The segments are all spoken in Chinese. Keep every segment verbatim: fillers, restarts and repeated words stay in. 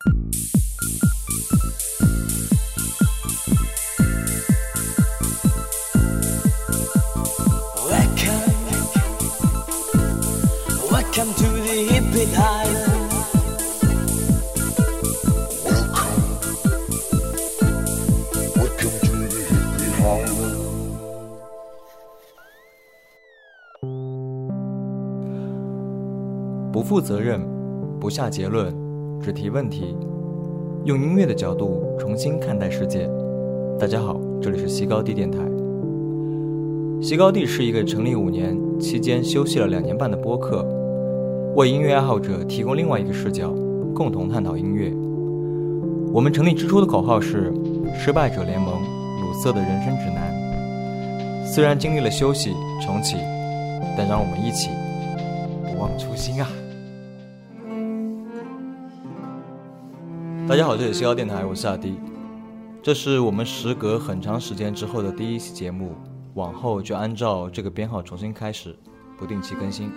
Welcome, welcome to the Hippie Highland. Welcome, welcome to the Hippie Highland. 不负责任，不下结论，只提问题，用音乐的角度重新看待世界。大家好，这里是西高地电台。西高地是一个成立五年期间休息了两年半的播客，为音乐爱好者提供另外一个视角，共同探讨音乐。我们成立之初的口号是失败者联盟，鲁瑟的人生指南。虽然经历了休息重启，但让我们一起不忘初心啊。大家好，这里是西高电台，我是阿迪。这是我们时隔很长时间之后的第一期节目，往后就按照这个编号重新开始，不定期更新。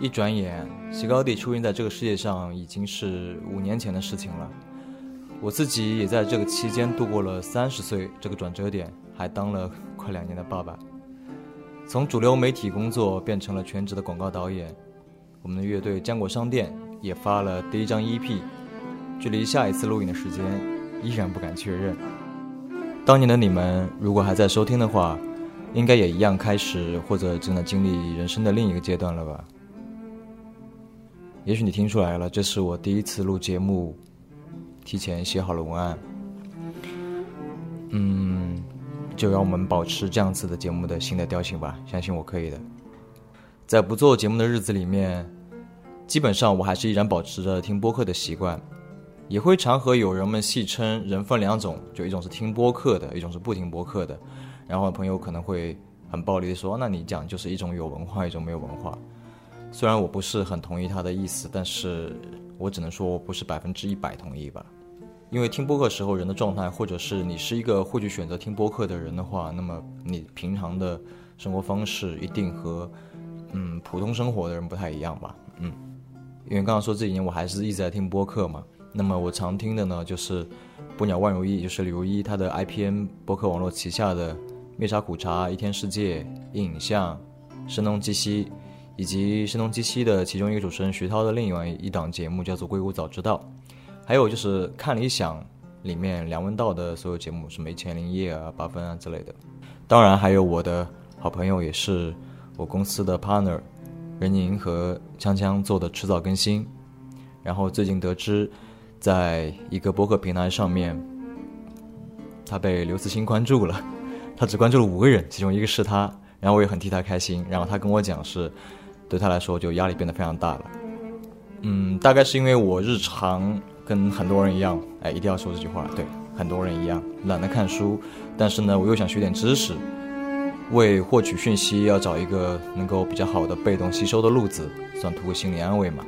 一转眼，西高地出现在这个世界上已经是五年前的事情了。我自己也在这个期间度过了三十岁这个转折点，还当了快两年的爸爸。从主流媒体工作变成了全职的广告导演，我们的乐队浆果商店也发了第一张 E P， 距离下一次录影的时间依然不敢确认。当年的你们如果还在收听的话，应该也一样开始或者正在经历人生的另一个阶段了吧。也许你听出来了，这是我第一次录节目，提前写好了文案。嗯，就让我们保持这样子的节目的新的调性吧，相信我可以的。在不做节目的日子里面，基本上我还是依然保持着听播客的习惯，也会常和友人们戏称人分两种，就一种是听播客的，一种是不听播客的。然后朋友可能会很暴力的说，那你讲就是一种有文化，一种没有文化。虽然我不是很同意他的意思，但是我只能说我不是百分之一百同意吧。因为听播客时候人的状态，或者是你是一个会去选择听播客的人的话，那么你平常的生活方式一定和嗯普通生活的人不太一样吧。嗯，因为刚刚说这几年我还是一直在听播客嘛，那么我常听的呢就是捕鸟万如一，就是李如一他的 I P N 播客网络旗下的灭茶苦茶、一天世界、影像、声东击西，以及声东击西的其中一个主持人徐涛的另外一档节目叫做硅谷早知道，还有就是看理想里面梁文道的所有节目，什么一千零一夜啊、八分啊之类的。当然还有我的好朋友也是我公司的 partner 任宁和锵锵做的迟早更新。然后最近得知在一个播客平台上面他被刘慈欣关注了，他只关注了五个人，其中一个是他，然后我也很替他开心。然后他跟我讲是对他来说就压力变得非常大了。嗯，大概是因为我日常跟很多人一样，哎，一定要说这句话，对，很多人一样懒得看书，但是呢我又想学点知识，为获取讯息要找一个能够比较好的被动吸收的路子，算图个心理安慰嘛。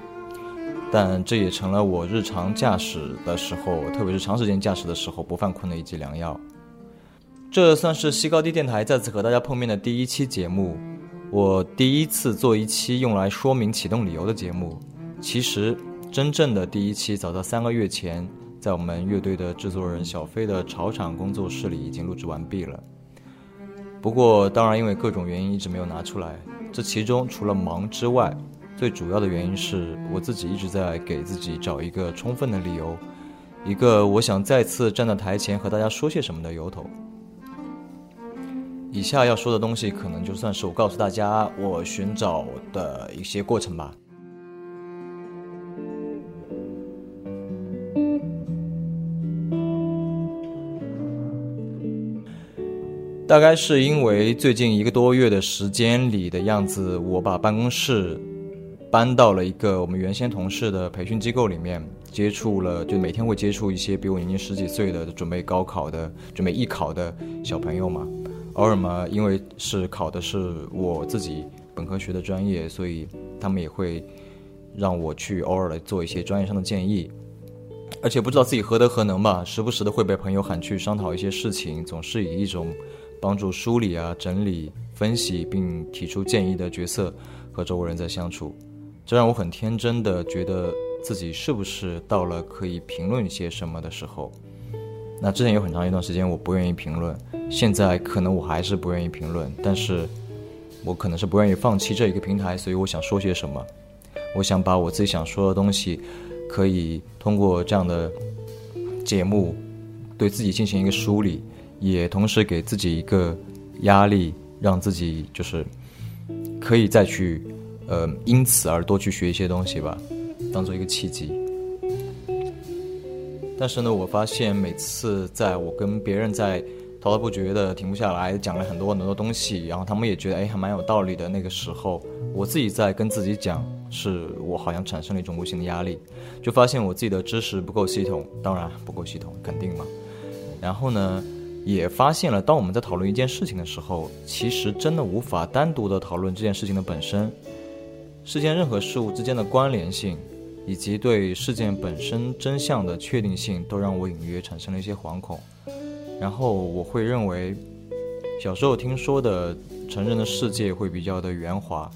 但这也成了我日常驾驶的时候，特别是长时间驾驶的时候不犯困的一剂良药。这算是西高地电台再次和大家碰面的第一期节目，我第一次做一期用来说明启动理由的节目。其实真正的第一期早在三个月前，在我们乐队的制作人小飞的潮场工作室里已经录制完毕了，不过当然因为各种原因一直没有拿出来。这其中除了忙之外，最主要的原因是我自己一直在给自己找一个充分的理由，一个我想再次站在台前和大家说些什么的由头。以下要说的东西可能就算是我告诉大家我寻找的一些过程吧。大概是因为最近一个多月的时间里的样子，我把办公室搬到了一个我们原先同事的培训机构里面，接触了，就每天会接触一些比我年纪十几岁的准备高考的、准备艺考的小朋友嘛。偶尔嘛，因为是考的是我自己本科学的专业，所以他们也会让我去偶尔来做一些专业上的建议。而且不知道自己何德何能吧，时不时的会被朋友喊去商讨一些事情，总是以一种帮助梳理啊、整理、分析并提出建议的角色和周围人在相处。这让我很天真的觉得自己是不是到了可以评论一些什么的时候。那之前有很长一段时间我不愿意评论，现在可能我还是不愿意评论，但是我可能是不愿意放弃这一个平台，所以我想说些什么，我想把我自己想说的东西可以通过这样的节目对自己进行一个梳理，也同时给自己一个压力，让自己就是可以再去呃，因此而多去学一些东西吧，当做一个契机。但是呢，我发现每次在我跟别人在滔滔不绝的停不下来讲了很多很多东西，然后他们也觉得哎，还蛮有道理的，那个时候我自己在跟自己讲，是我好像产生了一种无形的压力，就发现我自己的知识不够系统，当然不够系统肯定嘛。然后呢也发现了，当我们在讨论一件事情的时候，其实真的无法单独的讨论这件事情的本身，事件任何事物之间的关联性以及对事件本身真相的确定性，都让我隐约产生了一些惶恐。然后我会认为小时候听说的成人的世界会比较的圆滑，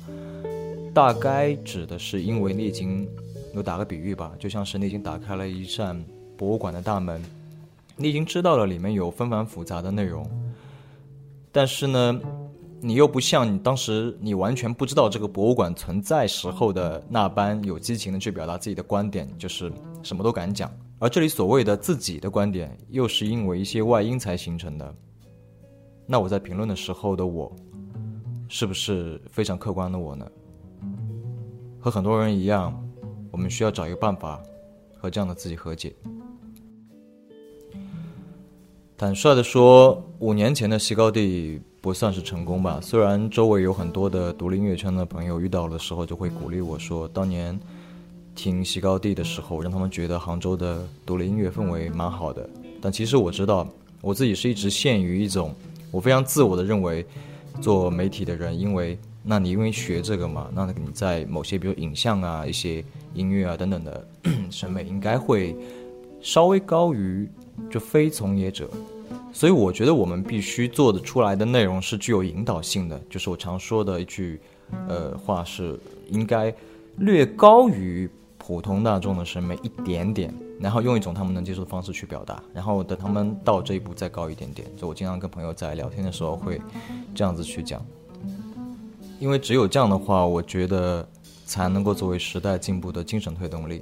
大概指的是因为你已经，我打个比喻吧，就像是你已经打开了一扇博物馆的大门，你已经知道了里面有纷繁复杂的内容，但是呢你又不像你当时你完全不知道这个博物馆存在时候的那般有激情的去表达自己的观点，就是什么都敢讲。而这里所谓的自己的观点，又是因为一些外因才形成的。那我在评论的时候的我，是不是非常客观的我呢？和很多人一样，我们需要找一个办法和这样的自己和解。坦率地说，五年前的西高地不算是成功吧，虽然周围有很多的独立音乐圈的朋友遇到的时候就会鼓励我说，当年听西高地的时候，让他们觉得杭州的独立音乐氛围蛮好的，但其实我知道我自己是一直陷于一种我非常自我的认为，做媒体的人，因为那你因为学这个嘛，那你在某些比如影像啊、一些音乐啊等等的审美应该会稍微高于就非从业者，所以我觉得我们必须做得出来的内容是具有引导性的，就是我常说的一句呃话是应该略高于普通大众的审美一点点，然后用一种他们能接受的方式去表达，然后等他们到这一步再高一点点。所以我经常跟朋友在聊天的时候会这样子去讲，因为只有这样的话，我觉得才能够作为时代进步的精神推动力。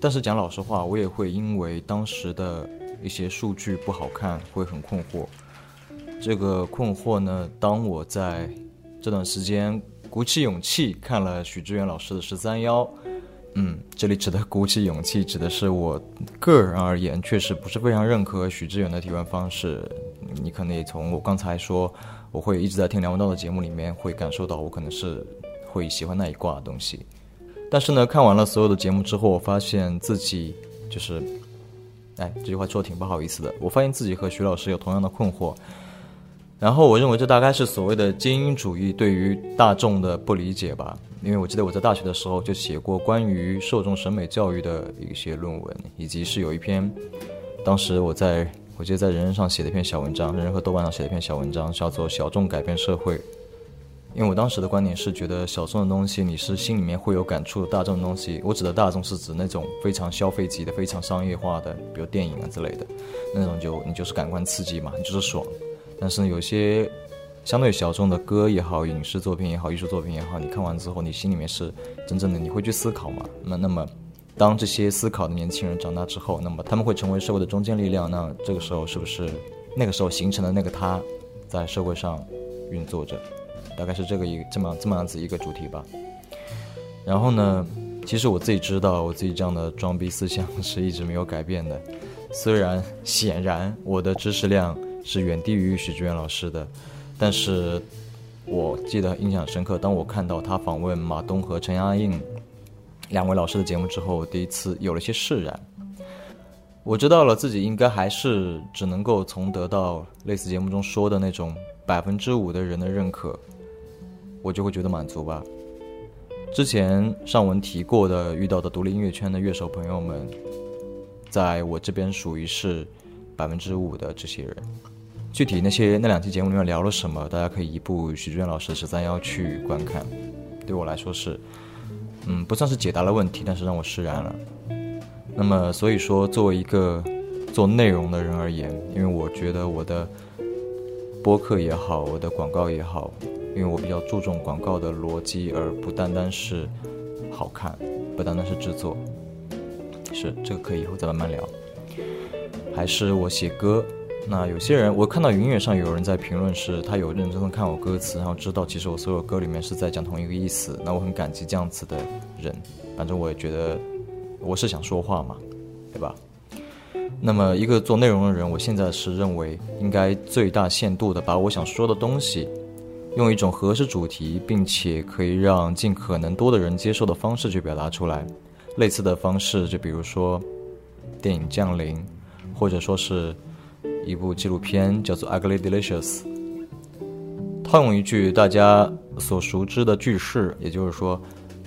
但是讲老实话，我也会因为当时的一些数据不好看会很困惑，这个困惑呢，当我在这段时间鼓起勇气看了许知远老师的十三幺，嗯，这里指的鼓起勇气指的是我个人而言确实不是非常认可许知远的提问方式，你可能也从我刚才说我会一直在听梁文道的节目里面会感受到我可能是会喜欢那一挂的东西。但是呢，看完了所有的节目之后，我发现自己就是哎，这句话说挺不好意思的，我发现自己和徐老师有同样的困惑，然后我认为这大概是所谓的精英主义对于大众的不理解吧，因为我记得我在大学的时候就写过关于受众审美教育的一些论文，以及是有一篇当时我在我记得在人人上写的一篇小文章，人人和豆瓣上写的一篇小文章叫做小众改变社会，因为我当时的观点是觉得小众的东西你是心里面会有感触的，大众的东西我指的大众是指那种非常消费级的、非常商业化的，比如电影啊之类的那种，就你就是感官刺激嘛，你就是爽。但是有些相对小众的歌也好、影视作品也好、艺术作品也好，你看完之后你心里面是真正的你会去思考嘛，那那么当这些思考的年轻人长大之后，那么他们会成为社会的中坚力量，那这个时候是不是那个时候形成的那个他在社会上运作着，大概是这个一这么这么样子一个主题吧。然后呢，其实我自己知道我自己这样的装逼思想是一直没有改变的，虽然显然我的知识量是远低于许知远老师的，但是我记得印象深刻，当我看到他访问马东和陈嘉映两位老师的节目之后，第一次有了些释然，我知道了自己应该还是只能够从得到类似节目中说的那种百分之五的人的认可，我就会觉得满足吧。之前上文提过的遇到的独立音乐圈的乐手朋友们，在我这边属于是百分之五的这些人。具体那些那两期节目里面聊了什么，大家可以移步许知远老师的十三幺去观看。对我来说是嗯，不算是解答了问题，但是让我释然了。那么所以说，作为一个做内容的人而言，因为我觉得我的播客也好，我的广告也好，因为我比较注重广告的逻辑，而不单单是好看，不单单是制作。是，这个可以以后再慢慢聊。还是我写歌，那有些人，我看到音乐上有人在评论，是他有认真的看我歌词，然后知道其实我所有歌里面是在讲同一个意思，那我很感激这样子的人。反正我也觉得我是想说话嘛，对吧？那么一个做内容的人，我现在是认为应该最大限度的把我想说的东西用一种合适主题并且可以让尽可能多的人接受的方式去表达出来。类似的方式就比如说电影《降临》，或者说是一部纪录片叫做《Ugly Delicious》，套用一句大家所熟知的句式，也就是说，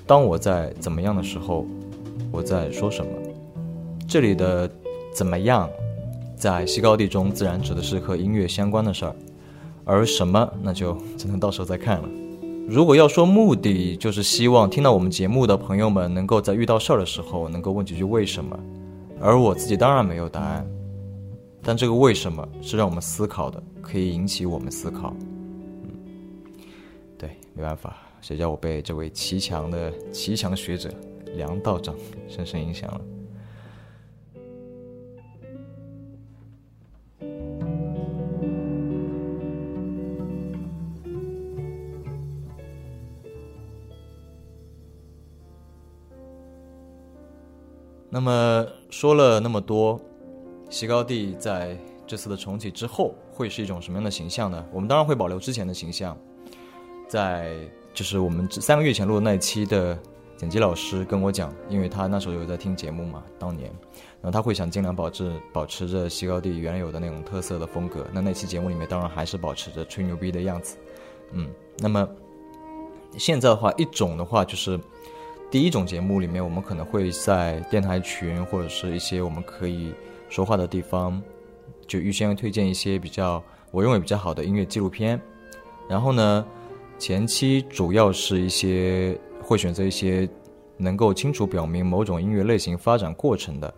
当我在怎么样的时候，我在说什么。这里的怎么样在西高地中自然指的是和音乐相关的事儿，而什么那就只能到时候再看了。如果要说目的，就是希望听到我们节目的朋友们能够在遇到事儿的时候能够问几句为什么，而我自己当然没有答案，但这个为什么是让我们思考的，可以引起我们思考。嗯，对，没办法，谁叫我被这位奇强的奇强学者梁道长深深影响了。那么说了那么多，西高地在这次的重启之后会是一种什么样的形象呢？我们当然会保留之前的形象，在就是我们三个月前录的那一期的剪辑老师跟我讲，因为他那时候有在听节目嘛，当年，然后他会想尽量保持保持着西高地原有的那种特色的风格。那那期节目里面当然还是保持着吹牛逼的样子。嗯，那么现在的话，一种的话就是。第一种节目里面，我们可能会在电台群或者是一些我们可以说话的地方，就预先推荐一些比较我认为比较好的音乐纪录片。然后呢，前期主要是一些会选择一些能够清楚表明某种音乐类型发展过程的。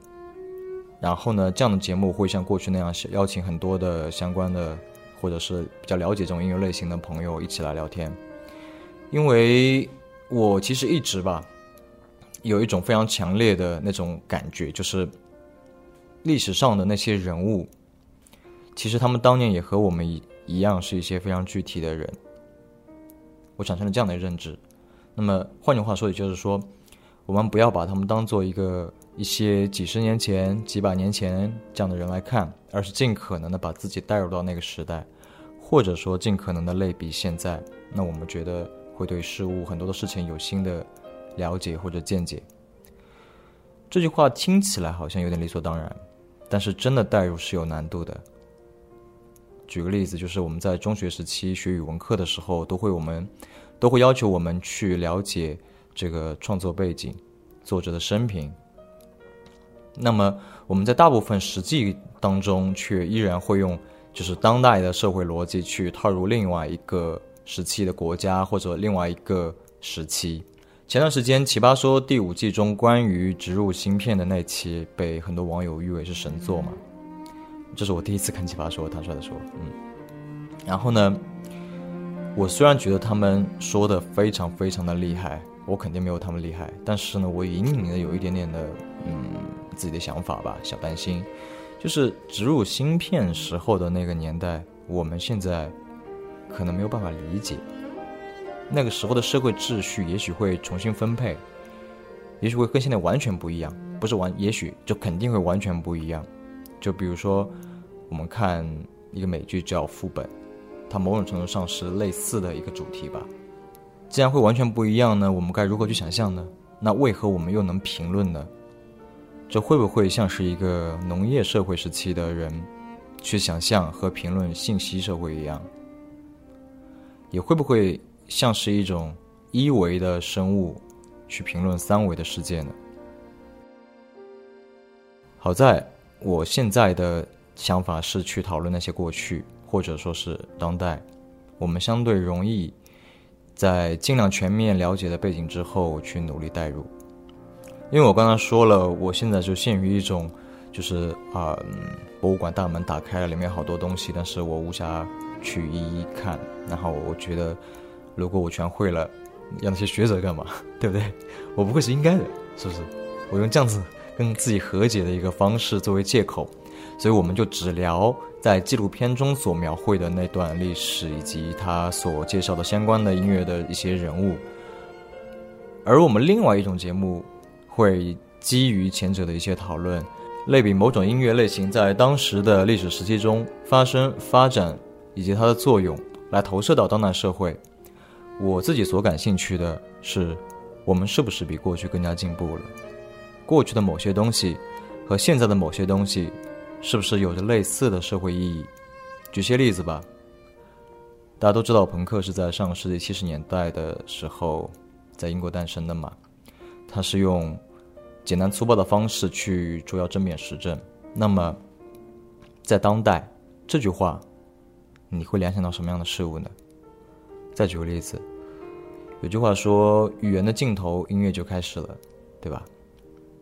然后呢，这样的节目会像过去那样邀请很多的相关的或者是比较了解这种音乐类型的朋友一起来聊天。因为我其实一直吧。有一种非常强烈的那种感觉，就是历史上的那些人物，其实他们当年也和我们 一, 一样是一些非常具体的人，我产生了这样的认知。那么换句话说，也就是说，我们不要把他们当做一个一些几十年前几百年前这样的人来看，而是尽可能的把自己带入到那个时代，或者说尽可能的类比现在，那我们觉得会对事物很多的事情有新的了解或者见解。这句话听起来好像有点理所当然，但是真的带入是有难度的。举个例子，就是我们在中学时期学语文课的时候，都会我们都会要求我们去了解这个创作背景、作者的生平。那么我们在大部分实际当中，却依然会用就是当代的社会逻辑去套入另外一个时期的国家或者另外一个时期。前段时间奇葩说第五季中关于植入芯片的那期被很多网友誉为是神作嘛，这是我第一次看奇葩说，坦率的说。嗯，然后呢，我虽然觉得他们说的非常非常的厉害，我肯定没有他们厉害，但是呢，我隐隐的有一点点的嗯自己的想法吧，小担心，就是植入芯片时候的那个年代，我们现在可能没有办法理解。那个时候的社会秩序也许会重新分配，也许会跟现在完全不一样，不是完，也许就肯定会完全不一样。就比如说，我们看一个美剧叫《副本》，它某种程度上是类似的一个主题吧。既然会完全不一样呢，我们该如何去想象呢？那为何我们又能评论呢？这会不会像是一个农业社会时期的人去想象和评论信息社会一样？也会不会像是一种一维的生物去评论三维的世界呢？好在我现在的想法是去讨论那些过去或者说是当代我们相对容易在尽量全面了解的背景之后去努力带入。因为我刚才说了，我现在就陷于一种就是啊、嗯，博物馆大门打开了，里面好多东西，但是我无暇去一一看。然后我觉得如果我全会了，让那些学者干嘛，对不对？我不会是应该的，是不是？我用这样子跟自己和解的一个方式作为借口，所以我们就只聊在纪录片中所描绘的那段历史，以及他所介绍的相关的音乐的一些人物。而我们另外一种节目会基于前者的一些讨论，类比某种音乐类型在当时的历史时期中发生、发展以及它的作用，来投射到当代社会。我自己所感兴趣的是，我们是不是比过去更加进步了？过去的某些东西和现在的某些东西是不是有着类似的社会意义？举些例子吧。大家都知道朋克是在上世纪七十年代的时候在英国诞生的嘛，它是用简单粗暴的方式去捉妖针砭时政。那么在当代，这句话你会联想到什么样的事物呢？再举个例子，有句话说语言的尽头，音乐就开始了，对吧？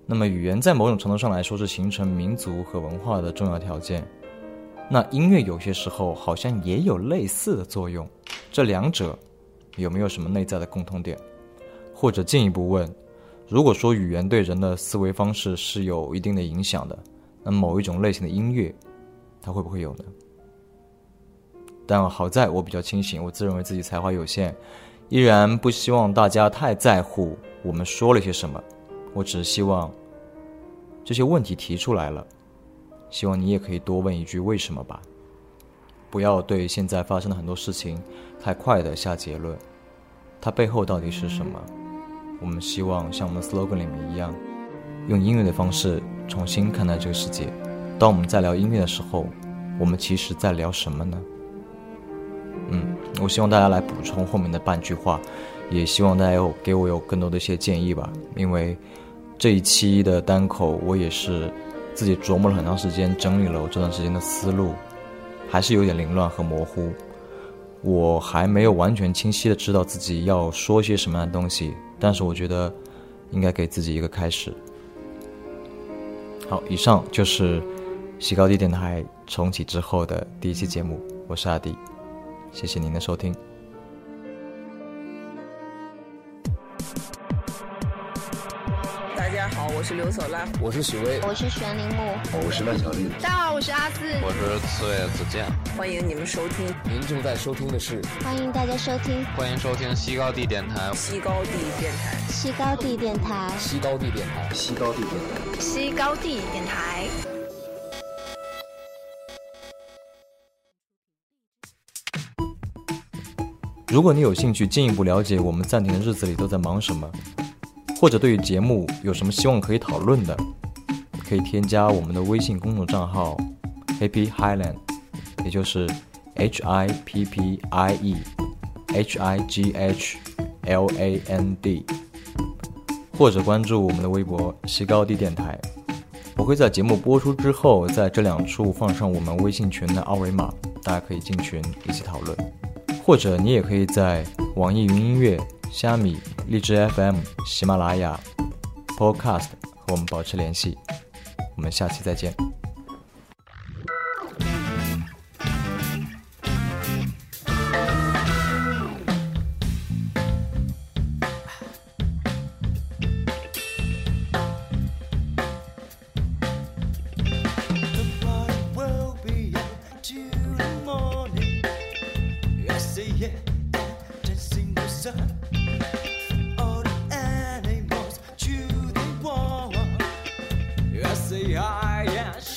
那么语言在某种程度上来说是形成民族和文化的重要条件，那音乐有些时候好像也有类似的作用，这两者有没有什么内在的共通点？或者进一步问，如果说语言对人的思维方式是有一定的影响的，那某一种类型的音乐它会不会有呢？但好在我比较清醒，我自认为自己才华有限，依然不希望大家太在乎我们说了些什么，我只希望这些问题提出来了，希望你也可以多问一句为什么吧，不要对现在发生的很多事情太快的下结论，它背后到底是什么？我们希望像我们的 slogan 里面一样，用音乐的方式重新看待这个世界。当我们在聊音乐的时候，我们其实在聊什么呢？嗯，我希望大家来补充后面的半句话，也希望大家有给我有更多的一些建议吧，因为这一期的单口我也是自己琢磨了很长时间，整理了我这段时间的思路，还是有点凌乱和模糊，我还没有完全清晰的知道自己要说些什么样的东西，但是我觉得应该给自己一个开始。好，以上就是西高地电台重启之后的第一期节目，我是阿迪，谢谢您的收听。我是刘索拉，我是许巍，我是玄铃木，我是万小丽，大家好，我是阿四，我是刺猬子健，欢迎你们收听，您正在收听的是，欢迎大家收听，欢迎收听西高地电台，西高地电台，西高地电台，西高地电台，西高地电台，西高地电台。如果你有兴趣进一步了解我们暂停的日子里都在忙什么，或者对于节目有什么希望可以讨论的，可以添加我们的微信公众账号 Hippie Highland， 也就是 H I P P I E H I G H L A N D， 或者关注我们的微博西高地电台。我会在节目播出之后在这两处放上我们微信群的二维码，大家可以进群一起讨论。或者你也可以在网易云音乐、虾米、荔枝 F M、 喜马拉雅 Podcast 和我们保持联系，我们下期再见。I am